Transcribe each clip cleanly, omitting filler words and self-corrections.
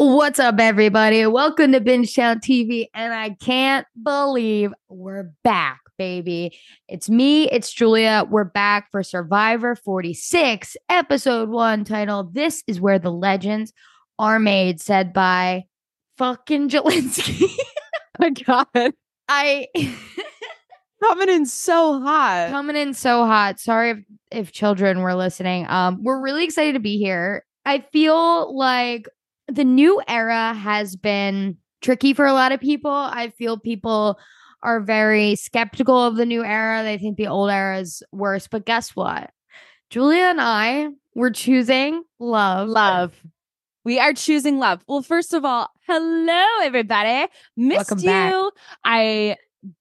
What's up, everybody? Welcome to Binge Town TV, and I can't believe we're back, baby. It's me, it's Julia. We're back for Survivor 46, Episode 1, titled This Is Where the Legends Are Made, said by fucking Jelinsky. My God. Coming in so hot. Sorry if children were listening. We're really excited to be here. I feel like the new era has been tricky for a lot of people. I feel people are very skeptical of the new era. They think the old era is worse. But guess what? Julia and I were choosing love. We are choosing love. Well, first of all, hello, everybody. Missed Welcome you. Back. I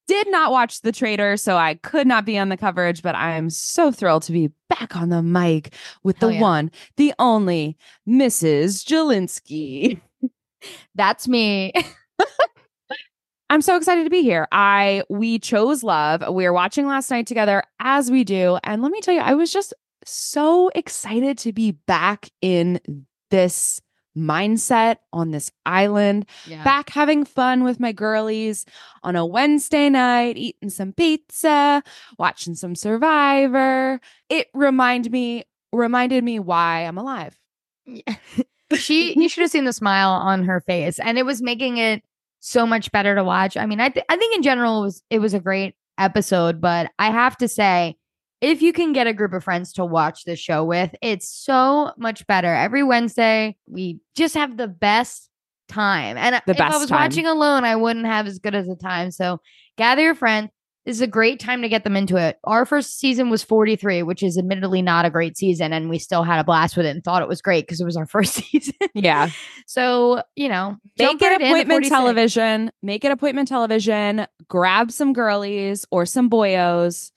did not watch The Traitors, so I could not be on the coverage, but I am so thrilled to be back on the mic with one, the only Mrs. Jelinsky. That's me. I'm so excited to be here. We chose love. We were watching last night together, as we do. And let me tell you, I was just so excited to be back in this mindset on this island, back having fun with my girlies on a Wednesday night, eating some pizza, watching some Survivor. It reminded me why I'm alive. Yeah. You should have seen the smile on her face, and it was making it so much better to watch. I mean, I think in general it was a great episode, but I have to say, if you can get a group of friends to watch this show with, it's so much better. Every Wednesday, we just have the best time. And if I was watching alone, I wouldn't have as good as a time. So gather your friends. This is a great time to get them into it. Our first season was 43, which is admittedly not a great season. And we still had a blast with it and thought it was great because it was our first season. Yeah. So, make it appointment television. Make it appointment television. Grab some girlies or some boyos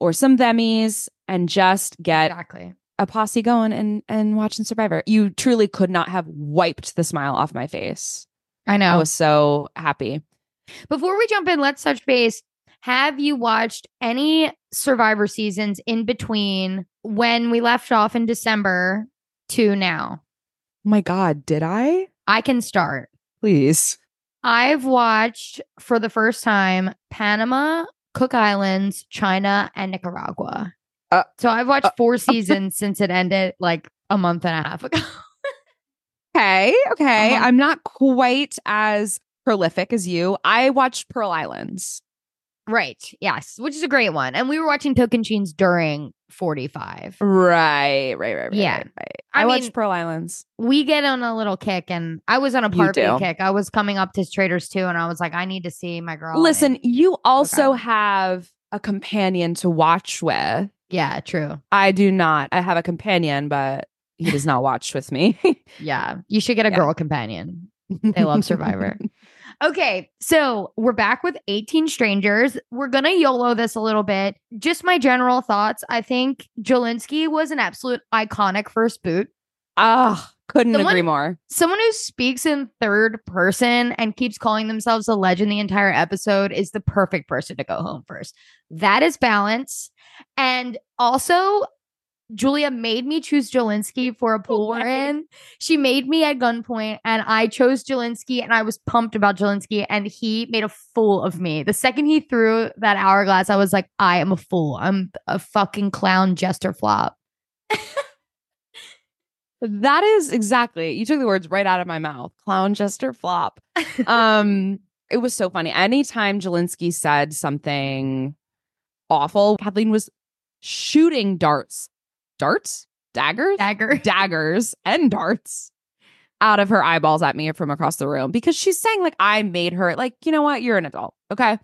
or some themies and just get a posse going and watching Survivor. You truly could not have wiped the smile off my face. I know. I was so happy. Before we jump in, let's touch base. Have you watched any Survivor seasons in between when we left off in December to now? My God, did I? I can start. Please. I've watched for the first time Panama, Cook Islands, China, and Nicaragua. So I've watched four seasons since it ended like a month and a half ago. Okay. I'm not quite as prolific as you. I watched Pearl Islands. Right. Yes. Which is a great one. And we were watching Tokenchins during 45. Right. Yeah. Right. I watched Pearl Islands. We get on a little kick, and I was on a part B kick. I was coming up to Traitors 2, and I was like, I need to see my girl. Listen, you also have a companion to watch with. Yeah, true. I do not. I have a companion, but he does not watch with me. Yeah. You should get a girl companion. They love Survivor. Okay, so we're back with 18 Strangers. We're going to YOLO this a little bit. Just my general thoughts. I think Jelinsky was an absolute iconic first boot. Couldn't agree more. Someone who speaks in third person and keeps calling themselves a legend the entire episode is the perfect person to go home first. That is balance. And also, Julia made me choose Jelinsky for a pool we're in. She made me at gunpoint, and I chose Jelinsky, and I was pumped about Jelinsky, and he made a fool of me. The second he threw that hourglass, I was like, I am a fool. I'm a fucking clown jester flop. That is exactly. You took the words right out of my mouth. Clown jester flop. It was so funny. Anytime Jelinsky said something awful, Kathleen was shooting daggers and darts out of her eyeballs at me from across the room, because she's saying, like, I made her, like, you know what? You're an adult. Okay.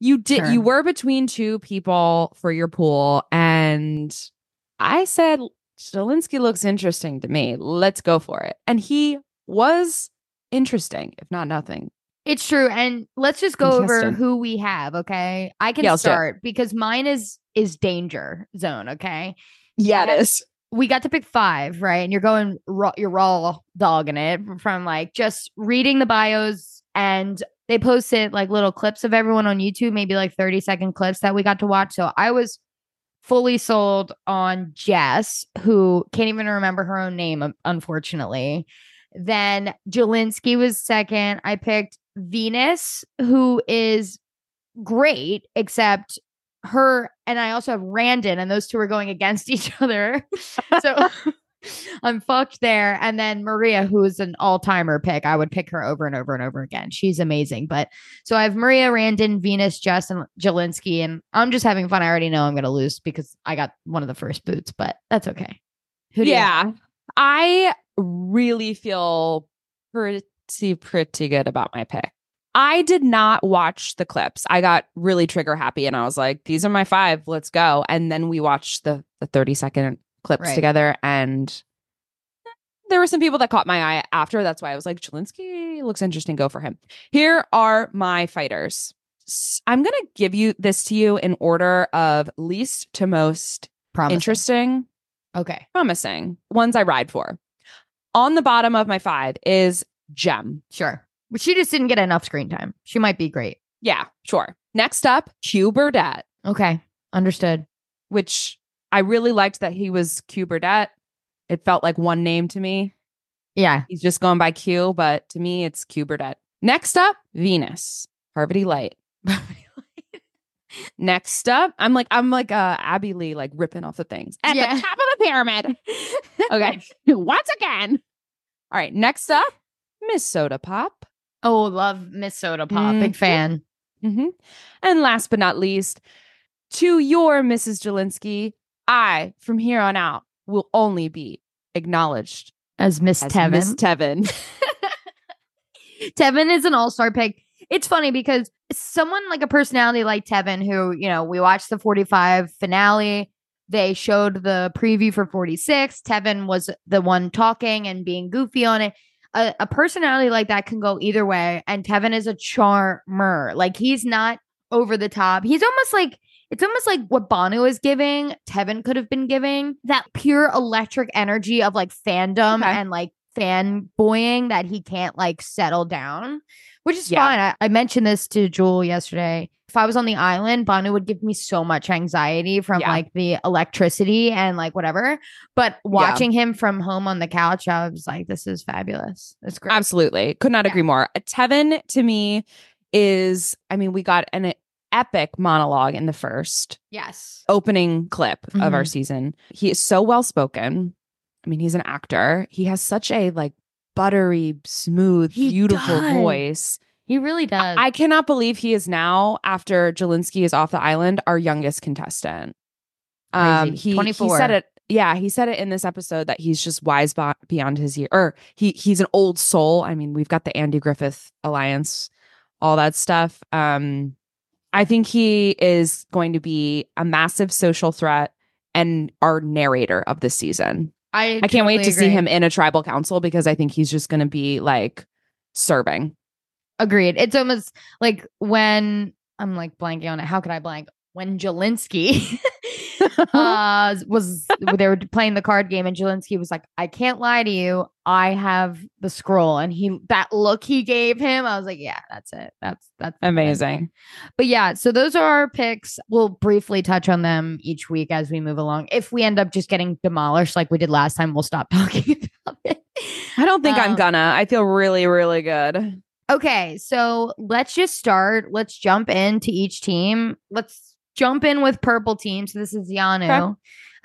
You did. Sure. You were between two people for your pool. And I said, Jelinsky looks interesting to me. Let's go for it. And he was interesting, if not nothing. It's true. And let's just go over who we have. Okay. I can start because mine is Danger Zone. Okay. Yeah, it is. We got to pick 5, right? And you're going raw, you're raw dogging it from, like, just reading the bios, and they posted, like, little clips of everyone on YouTube, maybe like 30-second clips that we got to watch. So I was fully sold on Jess, who can't even remember her own name, unfortunately. Then Jelinsky was second. I picked Venus, who is great, except her, and I also have Randon, and those two are going against each other. So I'm fucked there. And then Maria, who is an all-timer pick. I would pick her over and over and over again. She's amazing. But so I have Maria, Randon, Venus, Jess, and Jelinsky, and I'm just having fun. I already know I'm going to lose because I got one of the first boots, but that's okay. Who do you have? I really feel pretty good about my pick. I did not watch the clips. I got really trigger happy and I was like, these are my 5. Let's go. And then we watched the 30-second clips together. And there were some people that caught my eye after. That's why I was like, Jelinsky looks interesting. Go for him. Here are my fighters. I'm going to give you this to you in order of least to most interesting. Okay. Promising. Ones I ride for. On the bottom of my 5 is Gem. Sure. But she just didn't get enough screen time. She might be great. Yeah, sure. Next up, Q Burdett. Okay, understood. Which I really liked that he was Q Burdett. It felt like one name to me. Yeah. He's just going by Q, but to me, it's Q Burdett. Next up, Venus. Harvey Light. Next up, I'm like Abby Lee, like ripping off the things. At the top of the pyramid. Okay, once again. All right, next up, Miss Soda Pop. Oh, love Miss Soda Pop. Big fan. Mm-hmm. And last but not least, to your Mrs. Jelinsky, I, from here on out, will only be acknowledged as Miss Tevin. Miss Tevin. Tevin is an all-star pick. It's funny because someone like a personality like Tevin, who, you know, we watched the 45 finale. They showed the preview for 46. Tevin was the one talking and being goofy on it. A personality like that can go either way. And Tevin is a charmer. Like, he's not over the top. He's almost like, it's almost like what Bonu is giving. Tevin could have been giving that pure electric energy of, like, fandom and, like, fanboying that he can't, like, settle down, which is fine. I mentioned this to Jewel yesterday. If I was on the island, Bonu would give me so much anxiety from like the electricity and like whatever. But watching him from home on the couch, I was like, this is fabulous. It's great. Absolutely. Could not agree more. Tevin to me is, I mean, we got an epic monologue in the first opening clip of our season. He is so well-spoken. I mean, he's an actor. He has such a like buttery, smooth, beautiful voice. He really does. I cannot believe he is now, after Jelinsky is off the island, our youngest contestant. He 24. He said it. Yeah, he said it in this episode that he's just wise beyond his year. Or he's an old soul. I mean, we've got the Andy Griffith Alliance, all that stuff. I think he is going to be a massive social threat and our narrator of this season. I can't wait to see him in a tribal council, because I think he's just going to be like serving. Agreed. It's almost like when I'm like blanking on it. How could I blank? When Jelinsky they were playing the card game, and Jelinsky was like, I can't lie to you, I have the scroll. And that look he gave him, I was like, yeah, that's it. That's amazing. But yeah, so those are our picks. We'll briefly touch on them each week as we move along. If we end up just getting demolished like we did last time, we'll stop talking about it. I don't think I'm gonna. I feel really, really good. Okay, so let's just start. Let's jump into each team. Let's jump in with purple team. So this is Yanu.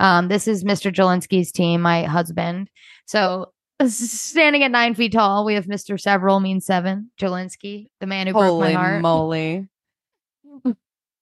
Okay. This is Mr. Jelinsky's team, my husband. So standing at 9 feet tall, we have Mr. Several Means Seven, Jelinsky, the man who broke my heart. Holy moly.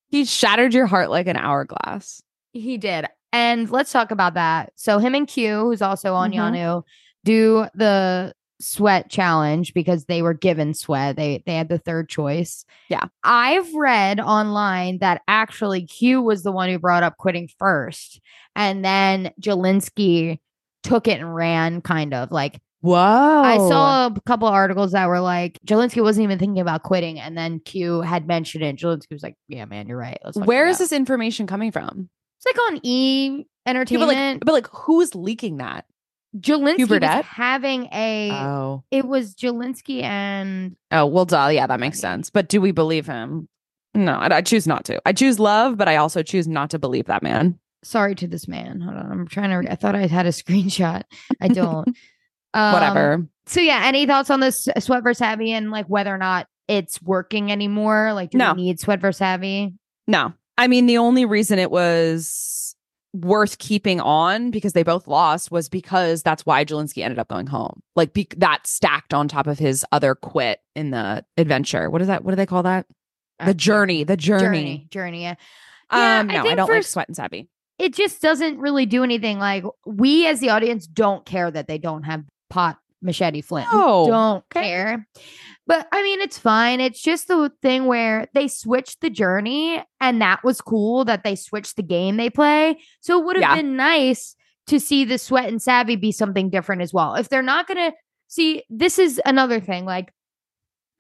He shattered your heart like an hourglass. He did. And let's talk about that. So him and Q, who's also on Yanu, do the sweat challenge because they were given sweat. They had the third choice. Yeah. I've read online that actually Q was the one who brought up quitting first. And then Jelinsky took it and ran, kind of like. Whoa. I saw a couple of articles that were like, Jelinsky wasn't even thinking about quitting. And then Q had mentioned it. Jelinsky was like, yeah, man, you're right. Where is this information coming from? It's like on E! Entertainment. Yeah, but like, who's leaking that? Jelinsky was having a... Oh. It was Jelinsky and... Oh, well, duh. Yeah, that makes sense. But do we believe him? No, I choose not to. I choose love, but I also choose not to believe that man. Sorry to this man. Hold on. I'm trying to... I thought I had a screenshot. I don't... Whatever. So yeah, any thoughts on this Sweat vs. Abby and like whether or not it's working anymore? Like, do we need Sweat vs. Abby? No. I mean, the only reason it was worth keeping on because they both lost was because that's why Jelinsky ended up going home. Like that stacked on top of his other quit in the adventure. What is that? What do they call that? The journey. The journey. Journey. Yeah. No, I don't like Sweat and Abby. It just doesn't really do anything. Like we as the audience don't care that they don't have pot machete flint. No. Don't care. But I mean, it's fine. It's just the thing where they switched the journey and that was cool that they switched the game they play. So it would have been nice to see the Sweat and Savvy be something different as well. If they're not going to see, this is another thing. Like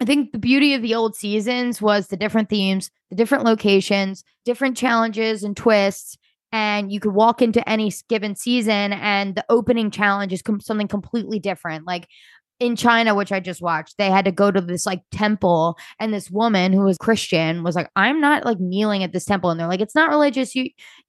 I think the beauty of the old seasons was the different themes, the different locations, different challenges and twists. And you could walk into any given season and the opening challenge is something completely different. Like in China, which I just watched, they had to go to this like temple and this woman who was Christian was like, I'm not like kneeling at this temple. And they're like, it's not religious.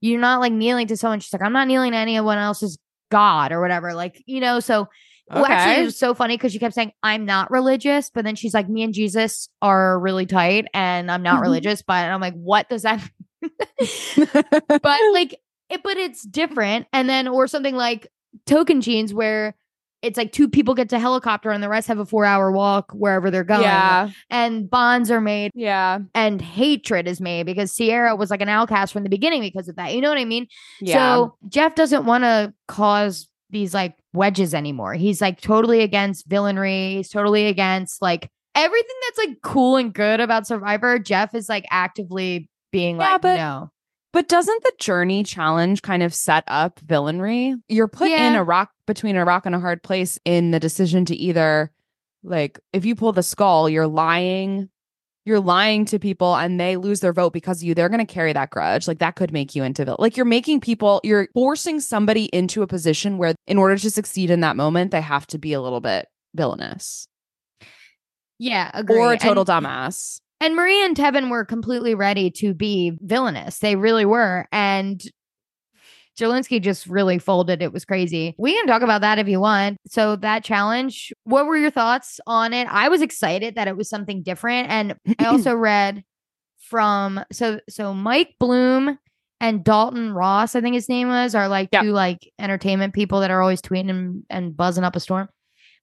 You're not like kneeling to someone. She's like, I'm not kneeling to anyone else's God or whatever. Like, you know, so actually it was so funny because she kept saying, I'm not religious. But then she's like, me and Jesus are really tight and I'm not religious. But I'm like, what does that mean? But like it, but it's different. And then or something like Token Jeans where it's like two people get to helicopter and the rest have a 4-hour walk wherever they're going. Yeah. And bonds are made. Yeah. And hatred is made because Sierra was like an outcast from the beginning because of that. You know what I mean? Yeah. So Jeff doesn't want to cause these like wedges anymore. He's like totally against villainry. He's totally against like everything that's like cool and good about Survivor. Jeff is like actively being no. But doesn't the journey challenge kind of set up villainry? You're put in a rock between a rock and a hard place in the decision to either like if you pull the skull, you're lying to people and they lose their vote because of you. They're going to carry that grudge. Like that could make you into like you're forcing somebody into a position where in order to succeed in that moment, they have to be a little bit villainous. Yeah. Agree. Or a total dumbass. And Marie and Tevin were completely ready to be villainous. They really were. And Jelinsky just really folded. It was crazy. We can talk about that if you want. So that challenge, what were your thoughts on it? I was excited that it was something different. And I also read from so Mike Bloom and Dalton Ross, I think his name was, are like two like entertainment people that are always tweeting and buzzing up a storm.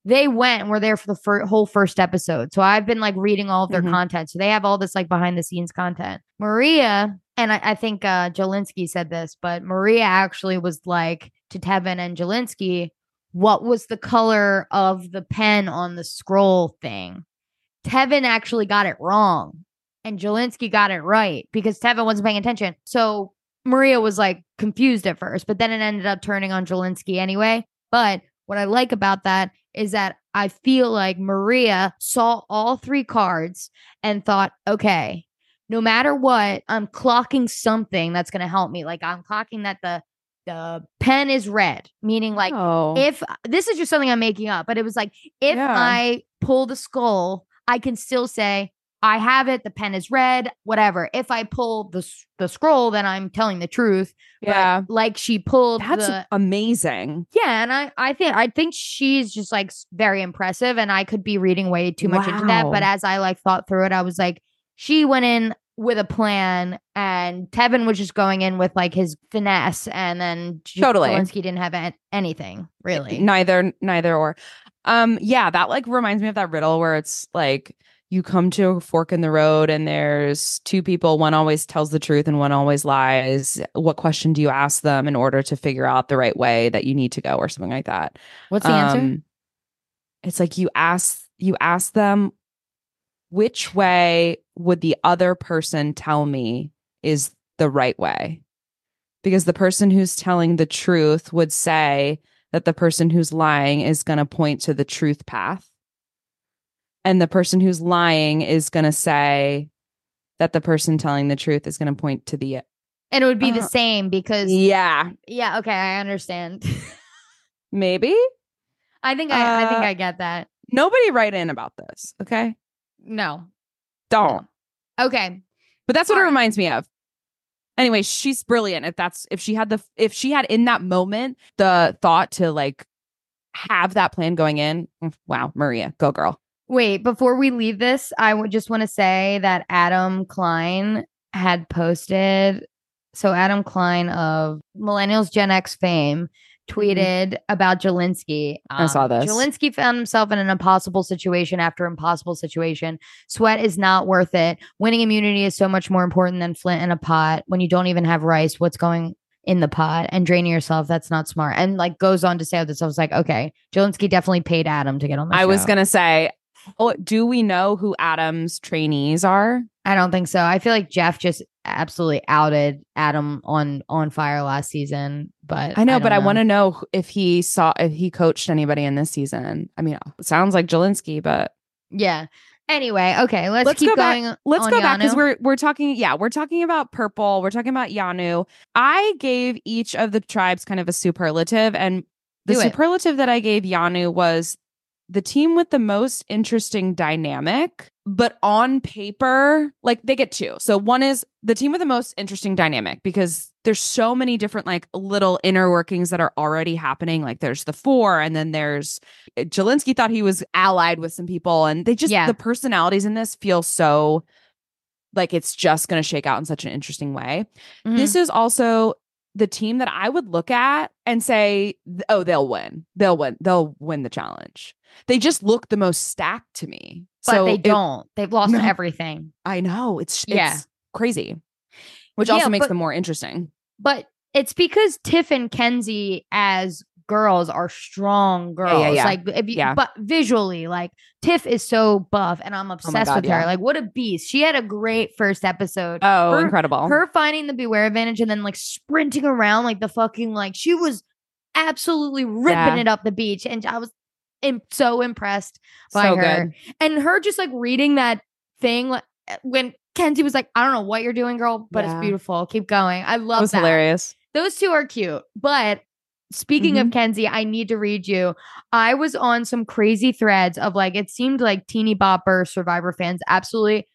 They went and were there for the whole first episode. So I've been like reading all of their content. So they have all this like behind the scenes content. Maria, and I think Jelinsky said this, but Maria actually was like to Tevin and Jelinsky, what was the color of the pen on the scroll thing? Tevin actually got it wrong and Jelinsky got it right because Tevin wasn't paying attention. So Maria was like confused at first, but then it ended up turning on Jelinsky anyway. But what I like about that is that I feel like Maria saw all three cards and thought, okay, no matter what, I'm clocking something that's going to help me. Like I'm clocking that the pen is red, meaning like if this is just something I'm making up, but it was like, if I pull the skull, I can still say I have it. The pen is red, whatever. If I pull the scroll, then I'm telling the truth. Yeah. But, like she pulled. That's amazing. Yeah. And I think she's just like very impressive and I could be reading way too much into that. But as I like thought through it, I was like, she went in with a plan, and Tevin was just going in with like his finesse, and then Zelensky didn't have anything really. Neither. Yeah, that like reminds me of that riddle where it's like you come to a fork in the road and there's two people. One always tells the truth and one always lies. What question do you ask them in order to figure out the right way that you need to go or something like that? What's the answer? It's like you ask them, which way would the other person tell me is the right way? Because the person who's telling the truth would say that the person who's lying is going to point to the truth path. And the person who's lying is going to say that the person telling the truth is going to point to the... And it would be the same because... Yeah. Yeah. Okay. I understand. Maybe. I think I get that. Nobody write in about this. Okay. No. Don't. Okay. But that's what it reminds me of. Anyway, she's brilliant. If she had in that moment the thought to like have that plan going in. Wow, Maria, go girl. Wait, before we leave this, I would just want to say that Adam Klein had posted. So Adam Klein of Millennials Gen X fame tweeted about Jelinsky. I saw this. Jelinsky found himself in an impossible situation after impossible situation. Sweat is not worth it. Winning immunity is so much more important than flint in a pot. When you don't even have rice, what's going in the pot? And draining yourself, that's not smart. And like goes on to say this. I was like, okay, Jelinsky definitely paid Adam to get on the show. I was going to say, oh, do we know who Adam's trainees are? I don't think so. I feel like Jeff just absolutely outed Adam on Fire last season, but I know. I want to know if he coached anybody in this season. I mean, it sounds like Jelinsky, but yeah. Anyway, okay, let's keep going. Let's go back because we're talking about Purple. We're talking about Yanu. I gave each of the tribes kind of a superlative, and the superlative that I gave Yanu was the team with the most interesting dynamic. But on paper, like they get two. So one is the team with the most interesting dynamic because there's so many different like little inner workings that are already happening. Like there's the four, and then there's Jelinsky thought he was allied with some people, and they just the personalities in this feel so like it's just going to shake out in such an interesting way. Mm-hmm. This is also the team that I would look at and say, oh, they'll win the challenge. They just look the most stacked to me. But so they don't. They've lost everything. I know. It's crazy, which also makes them more interesting. But it's because Tiff and Kenzie as girls are strong girls. Yeah. Like, but visually, like Tiff is so buff, and I'm obsessed with her. Like, what a beast! She had a great first episode. Oh, incredible! Her finding the Beware advantage and then like sprinting around like the fucking like she was absolutely ripping it up the beach, and I was. I'm so impressed by her good. And her just like reading that thing like, when Kenzie was like, I don't know what you're doing, girl, but it's beautiful. Keep going. I love that. It was hilarious. Those two are cute. But speaking of Kenzie, I need to read you. I was on some crazy threads of like, it seemed like teeny bopper Survivor fans absolutely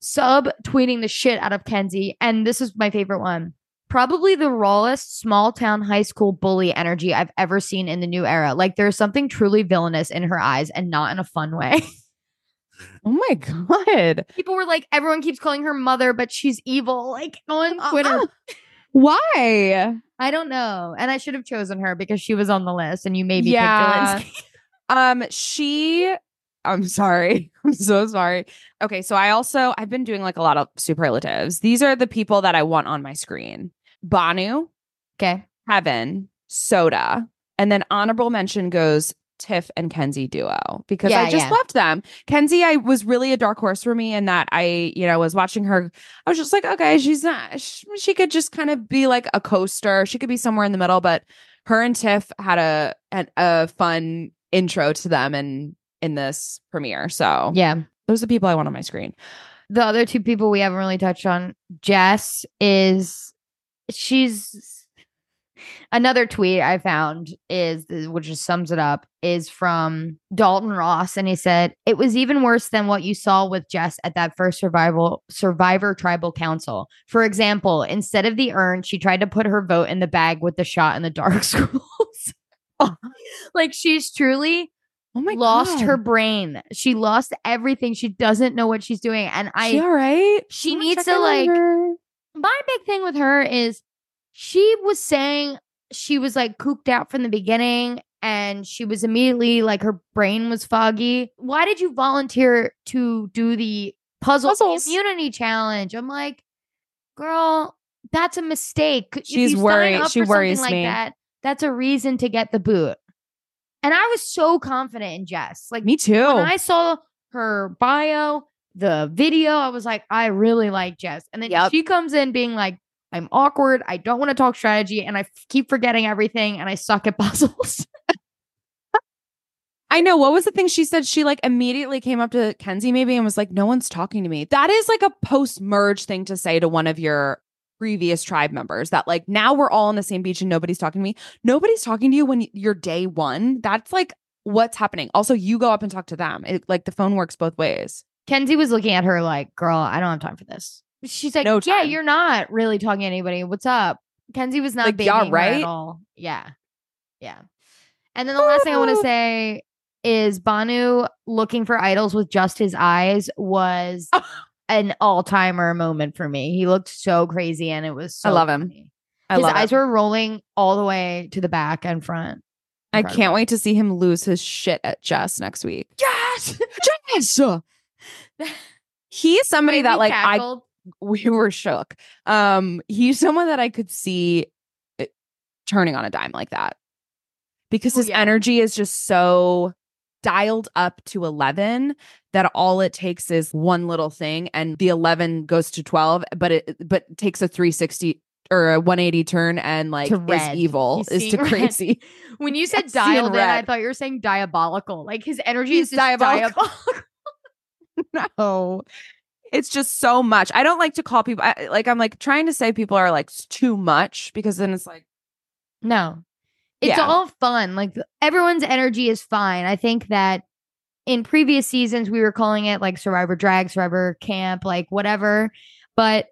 sub-tweeting the shit out of Kenzie. And this is my favorite one. Probably the rawest small town high school bully energy I've ever seen in the new era. Like there's something truly villainous in her eyes and not in a fun way. Oh my God. People were like, everyone keeps calling her mother, but she's evil. Like on Twitter. Why? I don't know. And I should have chosen her because she was on the list and you maybe picked Jelinsky. I'm sorry. I'm so sorry. Okay. So I've been doing like a lot of superlatives. These are the people that I want on my screen. Banu, okay, Heaven, Soda, and then honorable mention goes Tiff and Kenzie duo because I just loved them. Kenzie, I was really a dark horse for me in that I, was watching her. I was just like, okay, she's not. She could just kind of be like a coaster. She could be somewhere in the middle, but her and Tiff had a fun intro to them and in this premiere. So those are the people I want on my screen. The other two people we haven't really touched on, Jess is. She's another tweet I found which just sums it up is from Dalton Ross. And he said, it was even worse than what you saw with Jess at that first Survivor Tribal Council. For example, instead of the urn, she tried to put her vote in the bag with the shot in the dark schools. Like she's truly Oh my lost God. Her brain. She lost everything. She doesn't know what she's doing. And I, she all right? She needs to like, my big thing with her is she was saying she was like cooped out from the beginning and she was immediately like, her brain was foggy. Why did you volunteer to do the puzzles immunity challenge? I'm like, girl, that's a mistake. She's worried. She worries me. That's a reason to get the boot. And I was so confident in Jess. Like, me too. When I saw her bio, the video, I was like, I really like Jess. And then she comes in being like, I'm awkward. I don't want to talk strategy. And I keep forgetting everything. And I suck at puzzles. I know. What was the thing she said? She like immediately came up to Kenzie maybe and was like, no one's talking to me. That is like a post-merge thing to say to one of your previous tribe members, that like, now we're all on the same beach and nobody's talking to me. Nobody's talking to you when you're day one. That's like what's happening. Also, you go up and talk to them. It, like, the phone works both ways. Kenzie was looking at her like, girl, I don't have time for this. She's like, no time. Yeah, you're not really talking to anybody. What's up? Kenzie was not like, babying her at all. Yeah. Yeah. And then the last thing I want to say is Banu looking for idols with just his eyes was an all-timer moment for me. He looked so crazy and it was so I love him. Funny. His eyes were rolling all the way to the back and front. Incredible. I can't wait to see him lose his shit at Jess next week. Yes! Jess! He's somebody that like tackled. We were shook. He's someone that I could see turning on a dime like that. Because his energy is just so dialed up to 11 that all it takes is one little thing and the 11 goes to 12, but takes a 360 or a 180 turn and like is evil, is to crazy. When you said dialed in, I thought you were saying diabolical. Like his energy is just diabolical. No, it's just so much. I don't like to call people I'm like trying to say people are like too much, because then it's like, no. It's all fun. Like, everyone's energy is fine. I think that in previous seasons, we were calling it like Survivor Drag, Survivor Camp, like whatever. But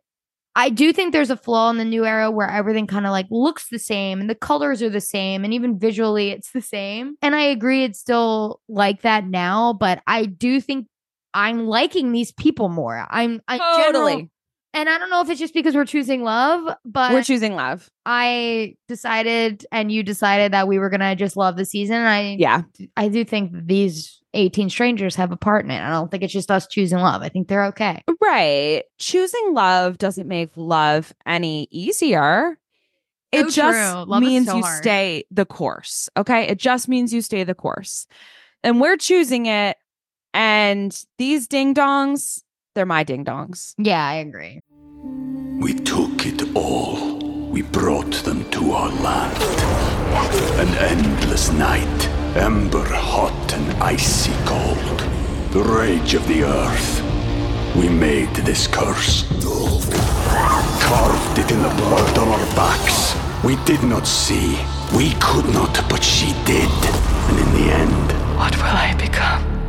I do think there's a flaw in the new era where everything kind of like looks the same and the colors are the same and even visually it's the same. And I agree it's still like that now, but I do think I'm liking these people more. I totally. And I don't know if it's just because we're choosing love, but we're choosing love. I decided and you decided that we were going to just love the season. And I do think these 18 strangers have a part in it. I don't think it's just us choosing love. I think they're okay. Right. Choosing love doesn't make love any easier. It just means you stay the course. Okay. It just means you stay the course. And we're choosing it. And these ding dongs, they're my ding-dongs. Yeah, I agree. We took it all. We brought them to our land. An endless night, ember hot and icy cold. The rage of the earth. We made this curse. Carved it in the blood on our backs. We did not see. We could not, but she did. And in the end, what will I become?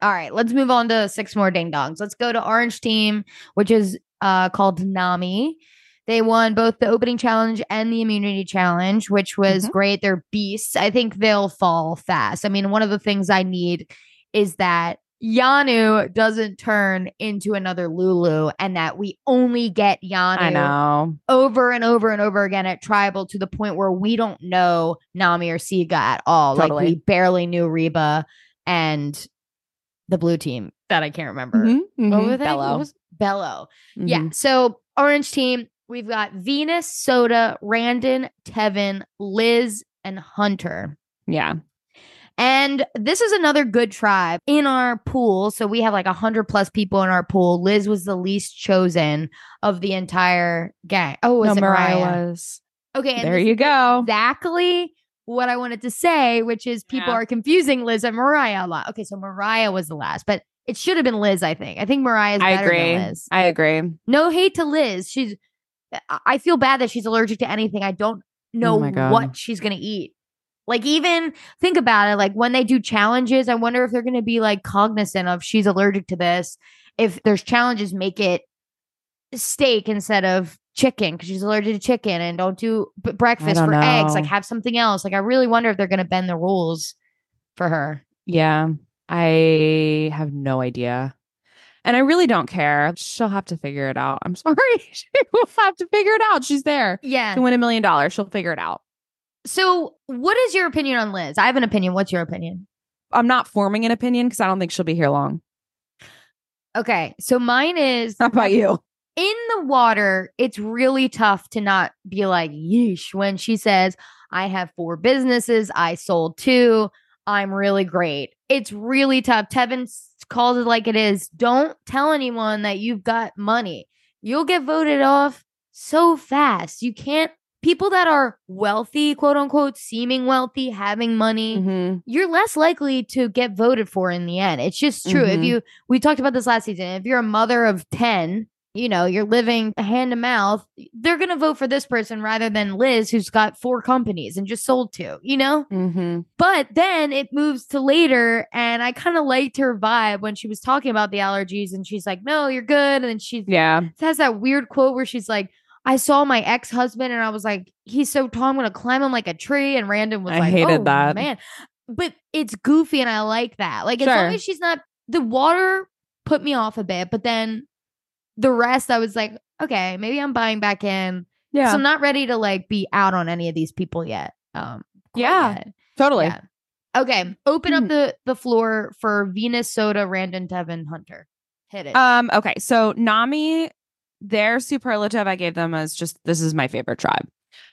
All right, let's move on to six more ding-dongs. Let's go to Orange Team, which is called Nami. They won both the opening challenge and the immunity challenge, which was great. They're beasts. I think they'll fall fast. I mean, one of the things I need is that Yanu doesn't turn into another Lulu and that we only get Yanu over and over and over again at Tribal, to the point where we don't know Nami or Siga at all. Totally. Like, we barely knew Reba and the blue team that I can't remember. What were they? Bello. Yeah. So Orange Team, we've got Venus, Soda, Randon, Tevin, Liz, and Hunter. Yeah. And this is another good tribe in our pool. So we have like 100 plus people in our pool. Liz was the least chosen of the entire gang. Oh, was it Mariah? Mariah was. Okay. And there you go. Exactly what I wanted to say, which is people are confusing Liz and Mariah a lot. Okay. So Mariah was the last, but it should have been Liz, I think. I think Mariah is better than Liz. I agree. No hate to Liz. I feel bad that she's allergic to anything. I don't know what she's going to eat. Like, even think about it. Like, when they do challenges, I wonder if they're going to be like cognizant of she's allergic to this. If there's challenges, make it steak instead of chicken because she's allergic to chicken, and don't do breakfast for eggs. Like, have something else. Like, I really wonder if they're going to bend the rules for her. Yeah. I have no idea. And I really don't care. She'll have to figure it out. I'm sorry. She will have to figure it out. She's there. Yeah. To win $1 million. She'll figure it out. So what is your opinion on Liz? I have an opinion. What's your opinion? I'm not forming an opinion because I don't think she'll be here long. Okay. So mine is... How about you? In the water, it's really tough to not be like, yeesh, when she says, I have 4 businesses. I sold 2. I'm really great. It's really tough. Tevin calls it like it is. Don't tell anyone that you've got money. You'll get voted off so fast. You can't. People that are wealthy, quote unquote, seeming wealthy, having money, you're less likely to get voted for in the end. It's just true. If we talked about this last season. If you're a mother of 10, you know, you're living hand to mouth, they're going to vote for this person rather than Liz, who's got 4 companies and just sold 2, you know? But then it moves to later. And I kind of liked her vibe when she was talking about the allergies and she's like, no, you're good. And then she has that weird quote where she's like, I saw my ex-husband and I was like, he's so tall, I'm going to climb him like a tree. And Random was I hated that. Man. But it's goofy and I like that. Like, as long as she's not... The water put me off a bit, but then the rest, I was like, okay, maybe I'm buying back in. Yeah. So I'm not ready to like be out on any of these people yet. Yet. Totally. Yeah. Okay. Open up the floor for Venus, Soda, Random, Tevin, Hunter. Hit it. Okay. So Nami... Their superlative I gave them as just, this is my favorite tribe.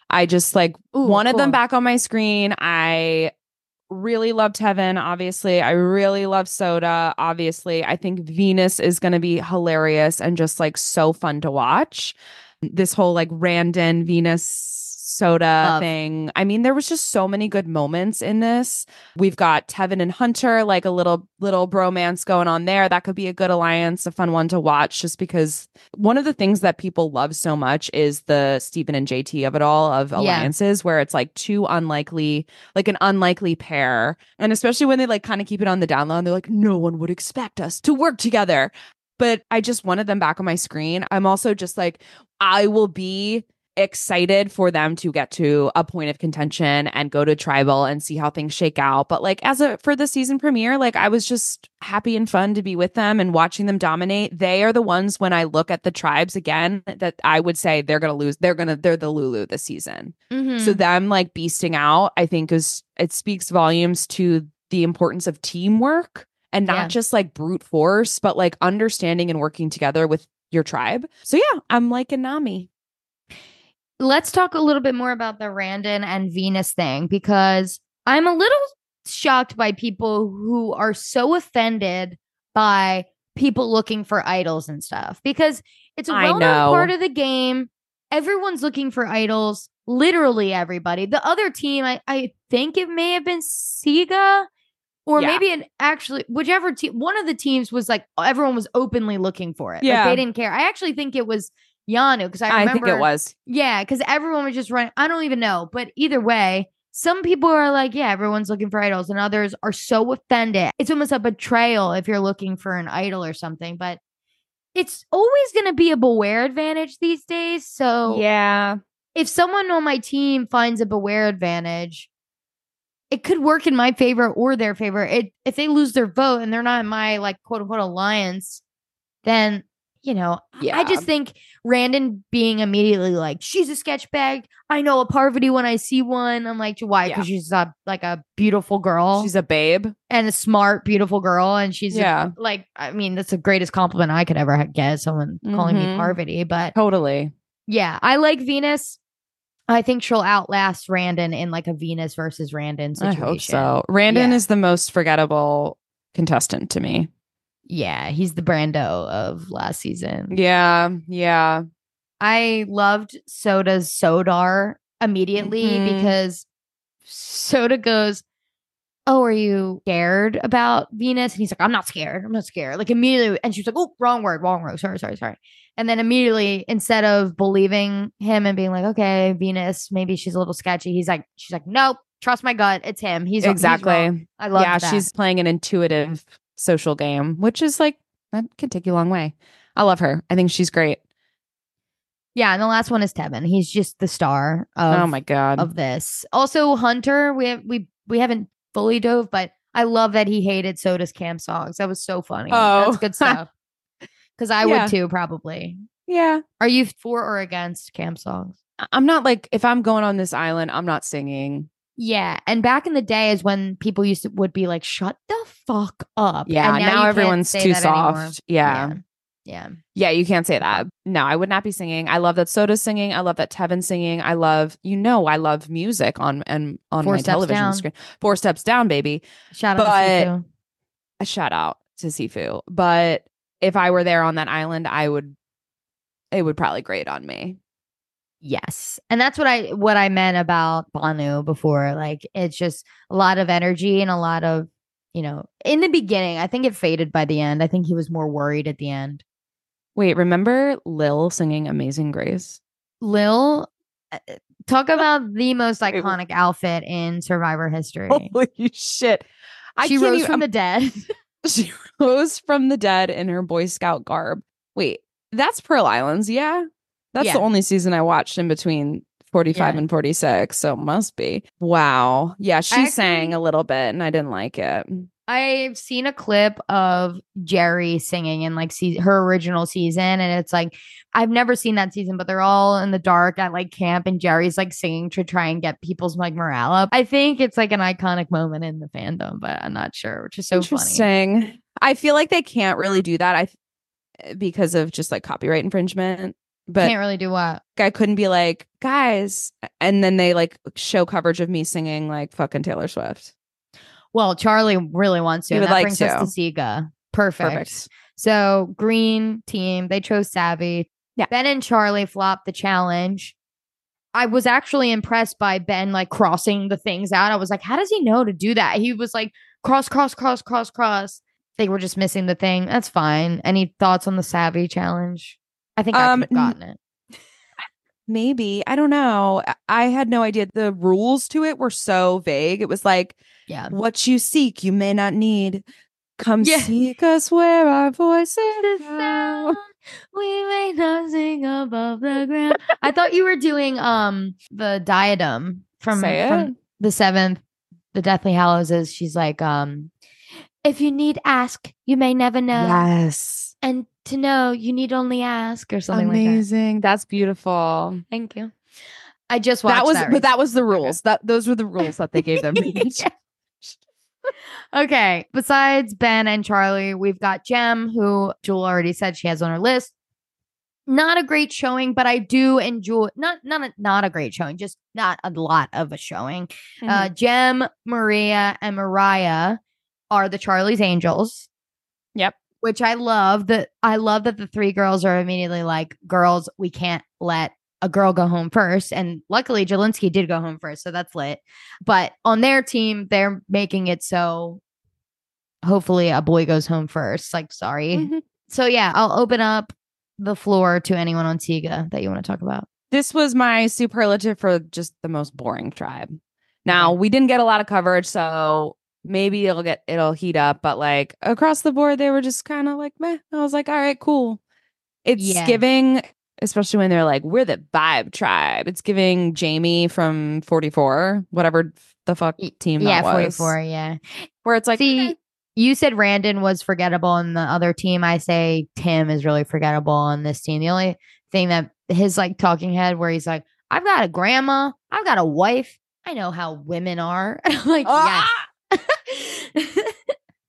I just like wanted them back on my screen. I really love Tevin, obviously. I really love Soda, obviously. I think Venus is going to be hilarious and just like so fun to watch. This whole like Randon, Venus, Soda thing. I mean, there was just so many good moments in this. We've got Tevin and Hunter, like a little bromance going on there. That could be a good alliance, a fun one to watch, just because one of the things that people love so much is the Stephen and JT of it all, of alliances, where it's like an unlikely pair. And especially when they like kind of keep it on the down low and they're like, no one would expect us to work together. But I just wanted them back on my screen. I'm also just like, I will be excited for them to get to a point of contention and go to tribal and see how things shake out. But like for the season premiere, like I was just happy and fun to be with them and watching them dominate. They are the ones when I look at the tribes again that I would say they're going to lose. They're the Lulu this season. So them like beasting out, I think it speaks volumes to the importance of teamwork and not just like brute force, but like understanding and working together with your tribe. So yeah, I'm like Nami. Let's talk a little bit more about the Randon and Venus thing, because I'm a little shocked by people who are so offended by people looking for idols and stuff, because it's a well-known part of the game. Everyone's looking for idols, literally everybody. The other team, I think it may have been Sega or maybe whichever team, one of the teams was like, everyone was openly looking for it. Yeah. Like, they didn't care. I actually think it was Yanu, because I think it was because everyone was just running. I don't even know, but either way, some people are like, yeah, everyone's looking for idols, and others are so offended. It's almost a betrayal if you're looking for an idol or something. But it's always going to be a beware advantage these days. So yeah, if someone on my team finds a beware advantage, it could work in my favor or their favor. If they lose their vote and they're not in my like quote unquote alliance, then. You know, I just think Randon being immediately like, she's a sketch bag. I know a Parvati when I see one. I'm like, why? Because she's a beautiful girl. She's a babe. And a smart, beautiful girl. And she's that's the greatest compliment I could ever get, someone calling me Parvati. But totally. Yeah, I like Venus. I think she'll outlast Randon in like a Venus versus Randon situation. I hope so. Randon is the most forgettable contestant to me. Yeah, he's the Brando of last season. Yeah. I loved Soda's Sodar immediately because Soda goes, oh, are you scared about Venus? And he's like, I'm not scared. Like immediately. And she was like, oh, wrong word. Sorry. And then immediately, instead of believing him and being like, okay, Venus, maybe she's a little sketchy. She's like, nope, trust my gut. It's him. He's exactly. He's I love that. Yeah, she's playing an intuitive social game, which is like, that can take you a long way. I love her. I think she's great. Yeah, and the last one is Tevin. He's just the star of of this. Also, Hunter, we haven't fully dove, but I love that he hated Soda's camp songs. That was so funny. Oh, that's good stuff. Because I would too, probably. Yeah. Are you for or against camp songs? I'm not, like, if I'm going on this island, I'm not singing. Yeah, and back in the day is when people would be like, "Shut the fuck up." Yeah, and now everyone's too soft. Yeah, you can't say that. No, I would not be singing. I love that Soda's singing. I love that Tevin's singing. I love music on my television screen. 4 Steps Down, baby. Shout out to Sifu. But if I were there on that island, it would probably grate on me. Yes. And that's what I meant about Banu before. Like, it's just a lot of energy and a lot of, you know, in the beginning. I think it faded by the end. I think he was more worried at the end. Wait, remember Lil singing Amazing Grace? Lil, talk about the most iconic outfit in Survivor history. Holy shit. She rose from the dead. She rose from the dead in her Boy Scout garb. Wait, that's Pearl Islands, yeah? That's the only season I watched in between 45 and 46, so it must be. Wow. Yeah, she sang a little bit, and I didn't like it. I've seen a clip of Jerry singing in like her original season, and it's like, I've never seen that season, but they're all in the dark at like camp, and Jerry's like singing to try and get people's like morale up. I think it's like an iconic moment in the fandom, but I'm not sure, which is so funny. I feel like they can't really do that because of just like copyright infringement. But can't really do what? I couldn't be like, guys, and then they like show coverage of me singing like fucking Taylor Swift. Well, Charlie really wants to. He would like to. That brings us to Sega. Perfect. So green team, they chose Savvy. Yeah. Ben and Charlie flopped the challenge. I was actually impressed by Ben like crossing the things out. I was like, how does he know to do that? He was like, cross. They were just missing the thing. That's fine. Any thoughts on the Savvy challenge? I think I could have gotten it. Maybe. I don't know. I had no idea. The rules to it were so vague. It was like, what you seek, you may not need. Come seek us where our voices sound. We may not sing above the ground. I thought you were doing the diadem from the seventh, the Deathly Hallows. Is she's like, if you need ask, you may never know. Yes. And to know, you need only ask, or something like that. Amazing. That's beautiful. Thank you. I just watched that. But that was the rules. Okay. Those were the rules that they gave them. Okay. Besides Ben and Charlie, we've got Jem, who Jewel already said she has on her list. Not a great showing, but I do enjoy. Not a great showing. Just not a lot of a showing. Mm-hmm. Jem, Maria, and Mariah are the Charlie's Angels. Yep. Which I love. I love that the three girls are immediately like, girls, we can't let a girl go home first. And luckily, Jelinsky did go home first, so that's lit. But on their team, they're making it so hopefully a boy goes home first. Like, sorry. Mm-hmm. So yeah, I'll open up the floor to anyone on Sega that you want to talk about. This was my superlative for just the most boring tribe. Now, we didn't get a lot of coverage, so maybe it'll heat up, but like across the board, they were just kind of like, meh. I was like, all right, cool. It's giving, especially when they're like, we're the vibe tribe. It's giving Jamie from 44, whatever the fuck team that was. 44, where it's like, see, you said Randon was forgettable on the other team. I say Tim is really forgettable on this team. The only thing that his like talking head where he's like, I've got a grandma, I've got a wife, I know how women are. I'm like,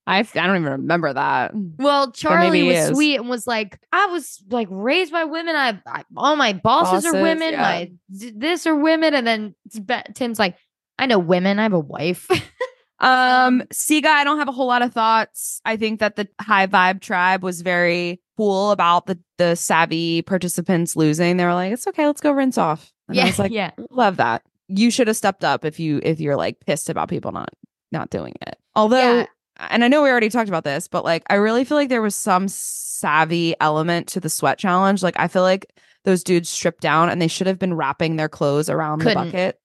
I don't even remember that. Well, Charlie was sweet and was like, I was like raised by women. I all my bosses are women. My this are women. And then Tim's like, I know women. I have a wife. Sega, I don't have a whole lot of thoughts. I think that the high vibe tribe was very cool about the savvy participants losing. They were like, it's okay. Let's go rinse off. And I was like, love that. you should have stepped up if you're like pissed about people not doing it. Although, yeah. And I know we already talked about this, but like, I really feel like there was some savvy element to the sweat challenge. Like, I feel like those dudes stripped down and they should have been wrapping their clothes around the bucket.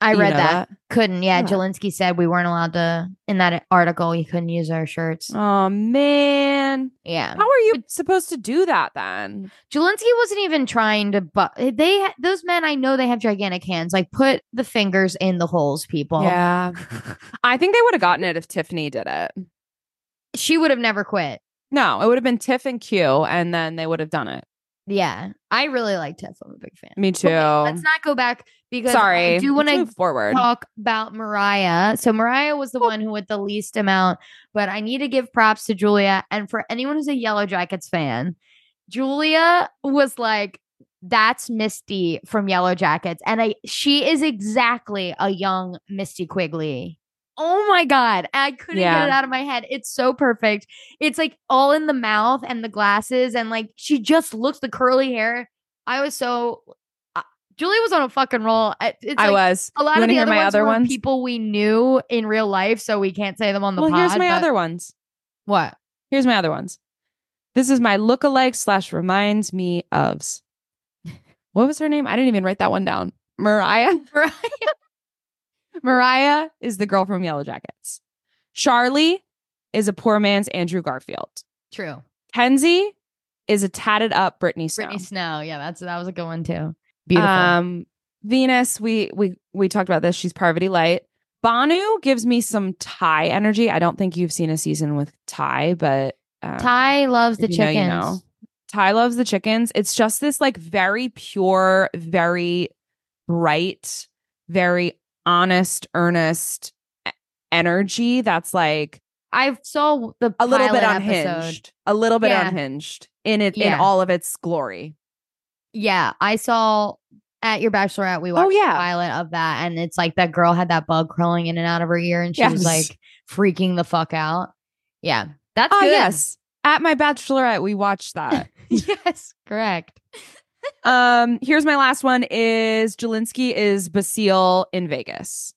I read that. Couldn't. Yeah, yeah. Jelinsky said we weren't allowed to, in that article, you couldn't use our shirts. Oh, man. Yeah. How are you supposed to do that then? Jelinsky wasn't even trying to, those men, I know they have gigantic hands. Like, put the fingers in the holes, people. Yeah. I think they would have gotten it if Tiffany did it. She would have never quit. No, it would have been Tiff and Q, and then they would have done it. Yeah, I really like Tiff. I'm a big fan. Me too. Okay, let's not go back because I do want to talk about Mariah. So Mariah was the one who with the least amount, but I need to give props to Julia. And for anyone who's a Yellow Jackets fan, Julia was like, that's Misty from Yellow Jackets. And she is exactly a young Misty Quigley. Oh my God. I couldn't get it out of my head. It's so perfect. It's like all in the mouth and the glasses, and like she just looks, the curly hair. I was so Julie was on a fucking roll. I was. A lot of the other ones were people we knew in real life, so we can't say them on the pod. Here's my other ones. What? Here's my other ones. This is my lookalike / reminds me of. What was her name? I didn't even write that one down. Mariah. Mariah is the girl from Yellow Jackets. Charlie is a poor man's Andrew Garfield. True. Kenzie is a tatted up Brittany Snow. Brittany Snow. Yeah, that was a good one too. Beautiful. Venus, we talked about this. She's Parvati Light. Banu gives me some Thai energy. I don't think you've seen a season with Thai, but Thai loves the chickens. You know. Thai loves the chickens. It's just this like very pure, very bright, very honest, earnest energy that's like, I saw a little bit unhinged, in all of its glory. Yeah, I saw at your bachelorette we watched the pilot of that, and it's like that girl had that bug crawling in and out of her ear, and she was like freaking the fuck out. Yeah, that's good. Yes, at my bachelorette we watched that. Yes, correct. Here's my last one is Jelinsky is Basile in Vegas.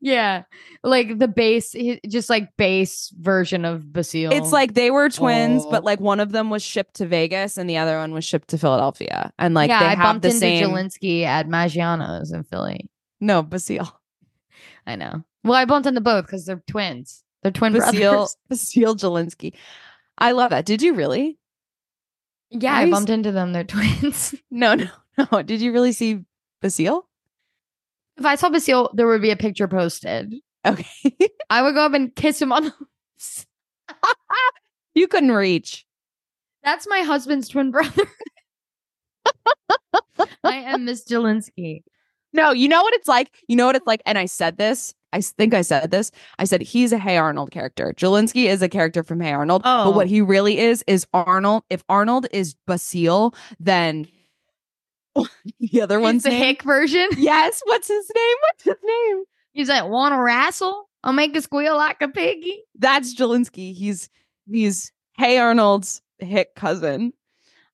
Yeah. Like the base, just like base version of Basile. It's like they were twins, but like one of them was shipped to Vegas and the other one was shipped to Philadelphia. And like they have the same. I bumped into Jelinsky at Maggiano's in Philly. No, Basile. I know. Well, I bumped into both because they're twins. They're twin brothers. Basile Jelinsky. I love that. Did you really? Yeah, I bumped into them. They're twins. No. Did you really see Basile? If I saw Basile, there would be a picture posted. Okay. I would go up and kiss him on the lips. You couldn't reach. That's my husband's twin brother. I am Miss Jelinsky. No, you know what it's like? And I said this. I think I said this. I said he's a Hey Arnold character. Jelinsky is a character from Hey Arnold. Oh. But what he really is Arnold. If Arnold is Basile, then the other one's the Hick version. Yes. What's his name? He's like, wanna wrestle? I'll make a squeal like a piggy. That's Jelinsky. He's Hey Arnold's Hick cousin.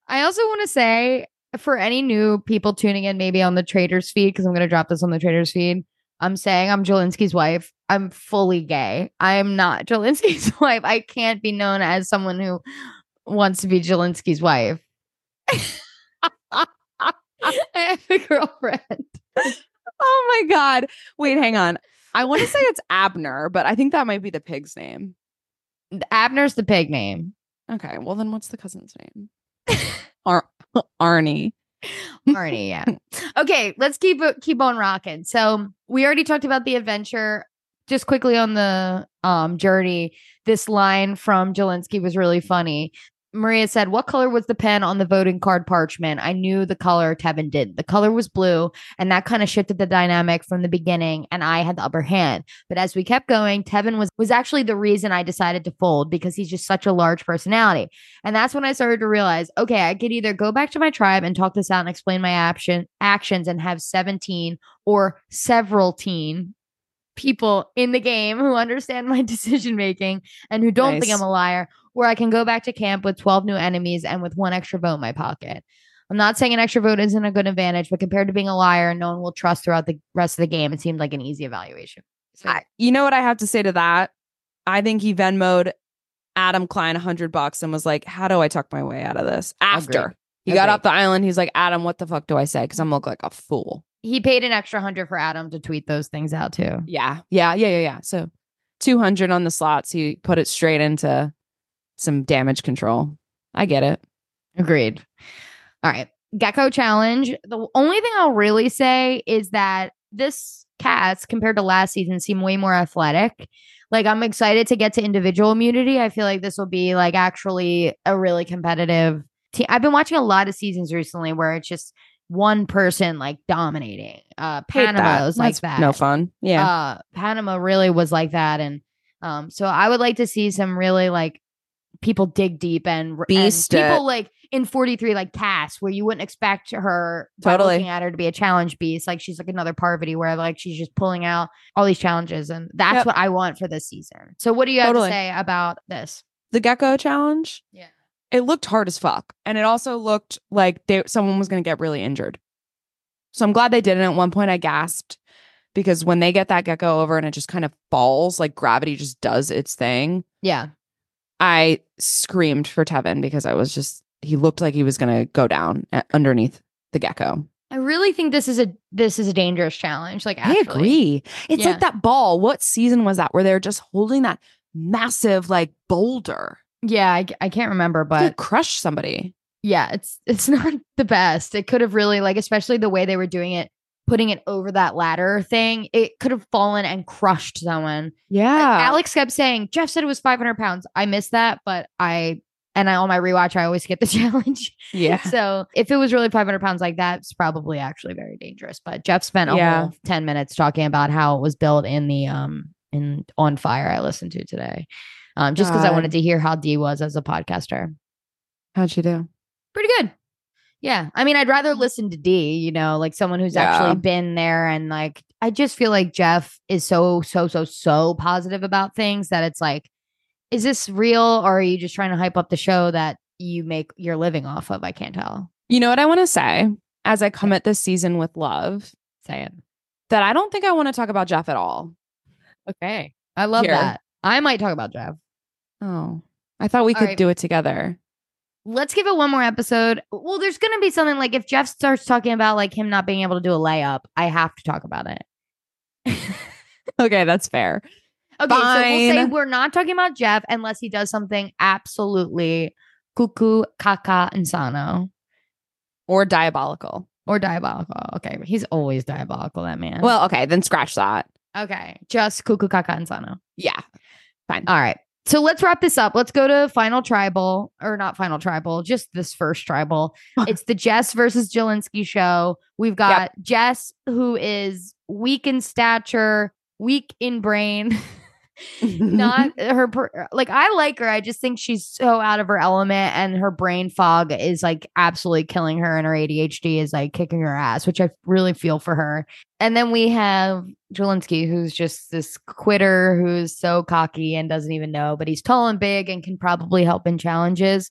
I also want to say for any new people tuning in, maybe on the Traitors feed, because I'm going to drop this on the Traitors feed. I'm saying I'm Jelinsky's wife. I'm fully gay. I am not Jelinsky's wife. I can't be known as someone who wants to be Jelinsky's wife. I have a girlfriend. Oh my God. Wait, hang on. I want to say it's Abner, but I think that might be the pig's name. Abner's the pig name. Okay. Well, then what's the cousin's name? Arnie. Arnie, yeah. Okay, let's keep on rocking. So we already talked about the adventure. Just quickly on the journey, this line from Jelinsky was really funny. Maria said, what color was the pen on the voting card parchment? I knew the color. Tevin did. The color was blue, and that kind of shifted the dynamic from the beginning, and I had the upper hand. But as we kept going, Tevin was actually the reason I decided to fold, because he's just such a large personality. And that's when I started to realize, okay, I could either go back to my tribe and talk this out and explain my actions and have 17 or several teen people in the game who understand my decision making and who don't think I'm a liar, where I can go back to camp with 12 new enemies and with one extra vote in my pocket. I'm not saying an extra vote isn't a good advantage, but compared to being a liar, no one will trust throughout the rest of the game. It seemed like an easy evaluation. So. You know what I have to say to that? I think he Venmo'd Adam Klein $100 and was like, how do I tuck my way out of this? After he got off the island, he's like, Adam, what the fuck do I say? Because I'm look like a fool. He paid an extra $100 for Adam to tweet those things out too. Yeah. So $200 on the slots. He put it straight into some damage control. I get it. Agreed. All right. Gecko challenge. The only thing I'll really say is that this cast compared to last season seem way more athletic. Like, I'm excited to get to individual immunity. I feel like this will be like actually a really competitive team. I've been watching a lot of seasons recently where it's just one person like dominating. Panama was like that. No fun. Yeah. Panama really was like that. And so I would like to see some really like people dig deep and beast and people it. Like in 43 like Cass, where you wouldn't expect her by looking at her to be a challenge beast. Like she's like another Parvati where like she's just pulling out all these challenges, and that's what I want for this season. So what do you have to say about this? The Gecko challenge? Yeah. It looked hard as fuck, and it also looked like someone was going to get really injured. So I'm glad they didn't. At one point I gasped because when they get that gecko over and it just kind of falls, like gravity just does its thing. Yeah. I screamed for Tevin because I was just, he looked like he was going to go down underneath the gecko. I really think this is a dangerous challenge. Like, actually. I agree. It's like that ball. What season was that where they're just holding that massive like boulder? Yeah, I can't remember, but it crushed somebody. Yeah, it's not the best. It could have really, like, especially the way they were doing it, putting it over that ladder thing, it could have fallen and crushed someone. Yeah. Alex kept saying, Jeff said it was 500 pounds. I missed that, but I on my rewatch, I always skip the challenge. Yeah. So if it was really 500 pounds like that, it's probably actually very dangerous. But Jeff spent almost 10 minutes talking about how it was built in the On Fire I listened to today. Just because I wanted to hear how Dee was as a podcaster. How'd she do? Pretty good. Yeah. I mean, I'd rather listen to Dee, you know, like someone who's actually been there. And like, I just feel like Jeff is so positive about things that it's like, is this real? Or are you just trying to hype up the show that you make your living off of? I can't tell. You know what I want to say as I come at this season with love? Say it. That I don't think I want to talk about Jeff at all. Okay. I love that. I might talk about Jeff. Oh, I thought we could do it together. Let's give it one more episode. Well, there's going to be something like if Jeff starts talking about like him not being able to do a layup, I have to talk about it. Okay, that's fair. Okay, fine. So we'll say we're not talking about Jeff unless he does something absolutely cuckoo, caca, insano. Or diabolical. Okay, he's always diabolical, that man. Well, okay, then scratch that. Okay, just cuckoo, caca, insano. Yeah, fine. All right. So let's wrap this up. Let's go to final tribal, or not final tribal, just this first tribal. It's the Jess versus Jelinsky show. We've got Jess, who is weak in stature, weak in brain. Not her. Like, I like her. I just think she's so out of her element, and her brain fog is like absolutely killing her, and her ADHD is like kicking her ass, which I really feel for her. And then we have Jelinsky, who's just this quitter who's so cocky and doesn't even know, but he's tall and big and can probably help in challenges.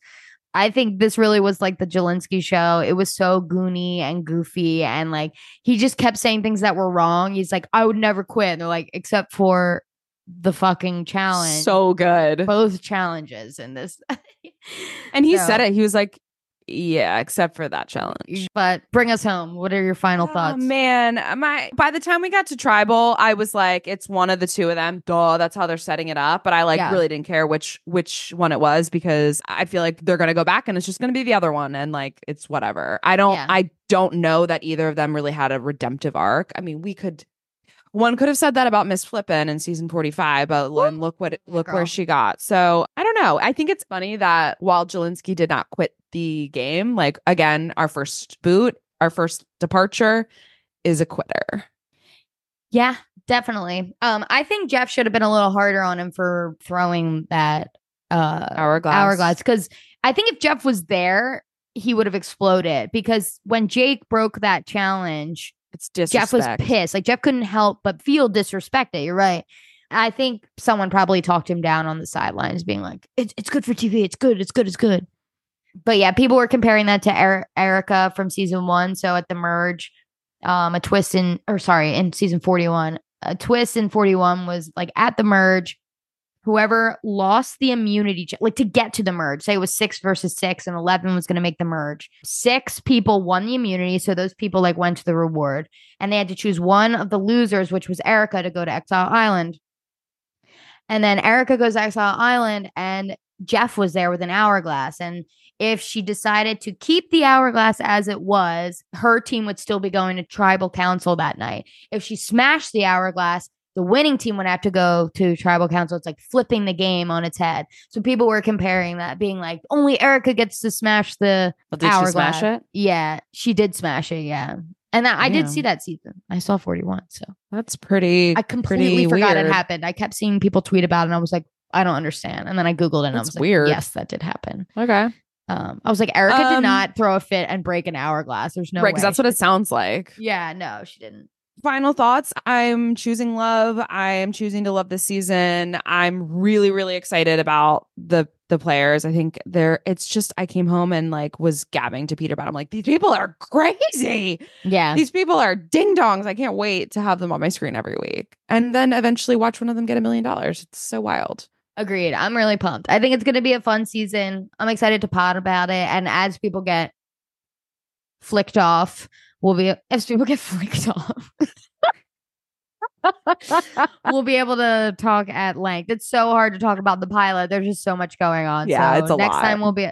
I think this really was like the Jelinsky show. It was so goony and goofy, and like he just kept saying things that were wrong. He's like, I would never quit. And they're like, except for the fucking challenge. So good. Both challenges in this. And he said it. He was like, yeah, except for that challenge. But bring us home. What are your final thoughts? Man, by the time we got to tribal, I was like, it's one of the two of them. Duh, that's how they're setting it up. But I really didn't care which one it was, because I feel like they're going to go back and it's just going to be the other one. And like, it's whatever. I don't know that either of them really had a redemptive arc. I mean, one could have said that about Miss Flippin in season 45, but look where she got. So I don't know. I think it's funny that while Jelinsky did not quit the game, like, again, our first departure is a quitter. Yeah, definitely. I think Jeff should have been a little harder on him for throwing that hourglass. Because I think if Jeff was there, he would have exploded. Because when Jake broke that challenge, it's disrespect. Jeff was pissed. Like, Jeff couldn't help but feel disrespected. You're right. I think someone probably talked him down on the sidelines being like, it's good for TV. It's good. But yeah, people were comparing that to Erica from season 1. So at the merge, in season 41, a twist in 41 was like at the merge, whoever lost the immunity check, like to get to the merge, say it was 6 versus 6 and 11 was going to make the merge. 6 people won the immunity. So those people like went to the reward and they had to choose one of the losers, which was Erica, to go to Exile Island. And then Erica goes to Exile Island and Jeff was there with an hourglass. And if she decided to keep the hourglass as it was, her team would still be going to tribal council that night. If she smashed the hourglass, the winning team would have to go to tribal council. It's like flipping the game on its head. So people were comparing that, being like, only Erica gets to smash the hourglass. Did she smash it? Yeah, she did smash it, yeah. And I did see that season. I saw 41, so. That's pretty I completely pretty forgot weird. It happened. I kept seeing people tweet about it, and I was like, I don't understand. And then I Googled it, and I was weird. Like, yes, that did happen. Okay. I was like, Erica did not throw a fit and break an hourglass. There's no way. Right, because that's what it sounds like. Yeah, no, she didn't. Final thoughts. I'm choosing love. I am choosing to love this season. I'm really, really excited about the players. I think I came home and like was gabbing to Peter about it. I'm like, these people are crazy. Yeah. These people are ding dongs. I can't wait to have them on my screen every week. And then eventually watch one of them get $1 million. It's so wild. Agreed. I'm really pumped. I think it's going to be a fun season. I'm excited to pod about it. And as people get flicked off, we'll be able to talk at length. It's so hard to talk about the pilot. There's just so much going on. Yeah, so it's a next lot. Time we'll be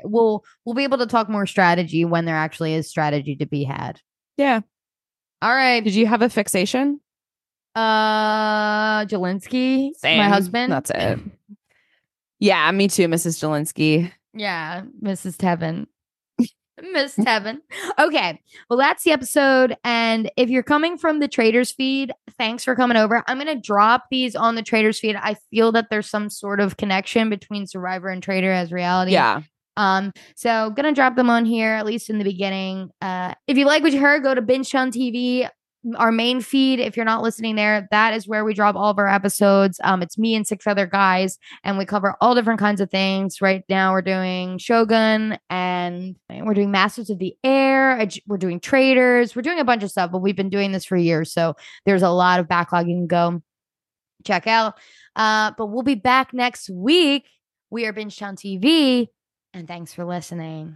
able to talk more strategy when there actually is strategy to be had. Yeah. All right. Did you have a fixation? Jelinsky, same. My husband. That's it. Yeah, me too, Mrs. Jelinsky. Yeah, Mrs. Tevin. Miss Tevin. Okay. Well, that's the episode. And if you're coming from the Traitors feed, thanks for coming over. I'm going to drop these on the Traitors feed. I feel that there's some sort of connection between Survivor and Traitor as reality. Yeah. So going to drop them on here, at least in the beginning. If you like what you heard, go to Binge Town TV, our main feed. If you're not listening there, that is where we drop all of our episodes. It's me and 6 other guys, and we cover all different kinds of things. Right now we're doing Shogun, and we're doing Masters of the Air. We're doing Traitors. We're doing a bunch of stuff, but we've been doing this for years. So there's a lot of backlog you can go check out. But we'll be back next week. We are Binge Town TV, and thanks for listening.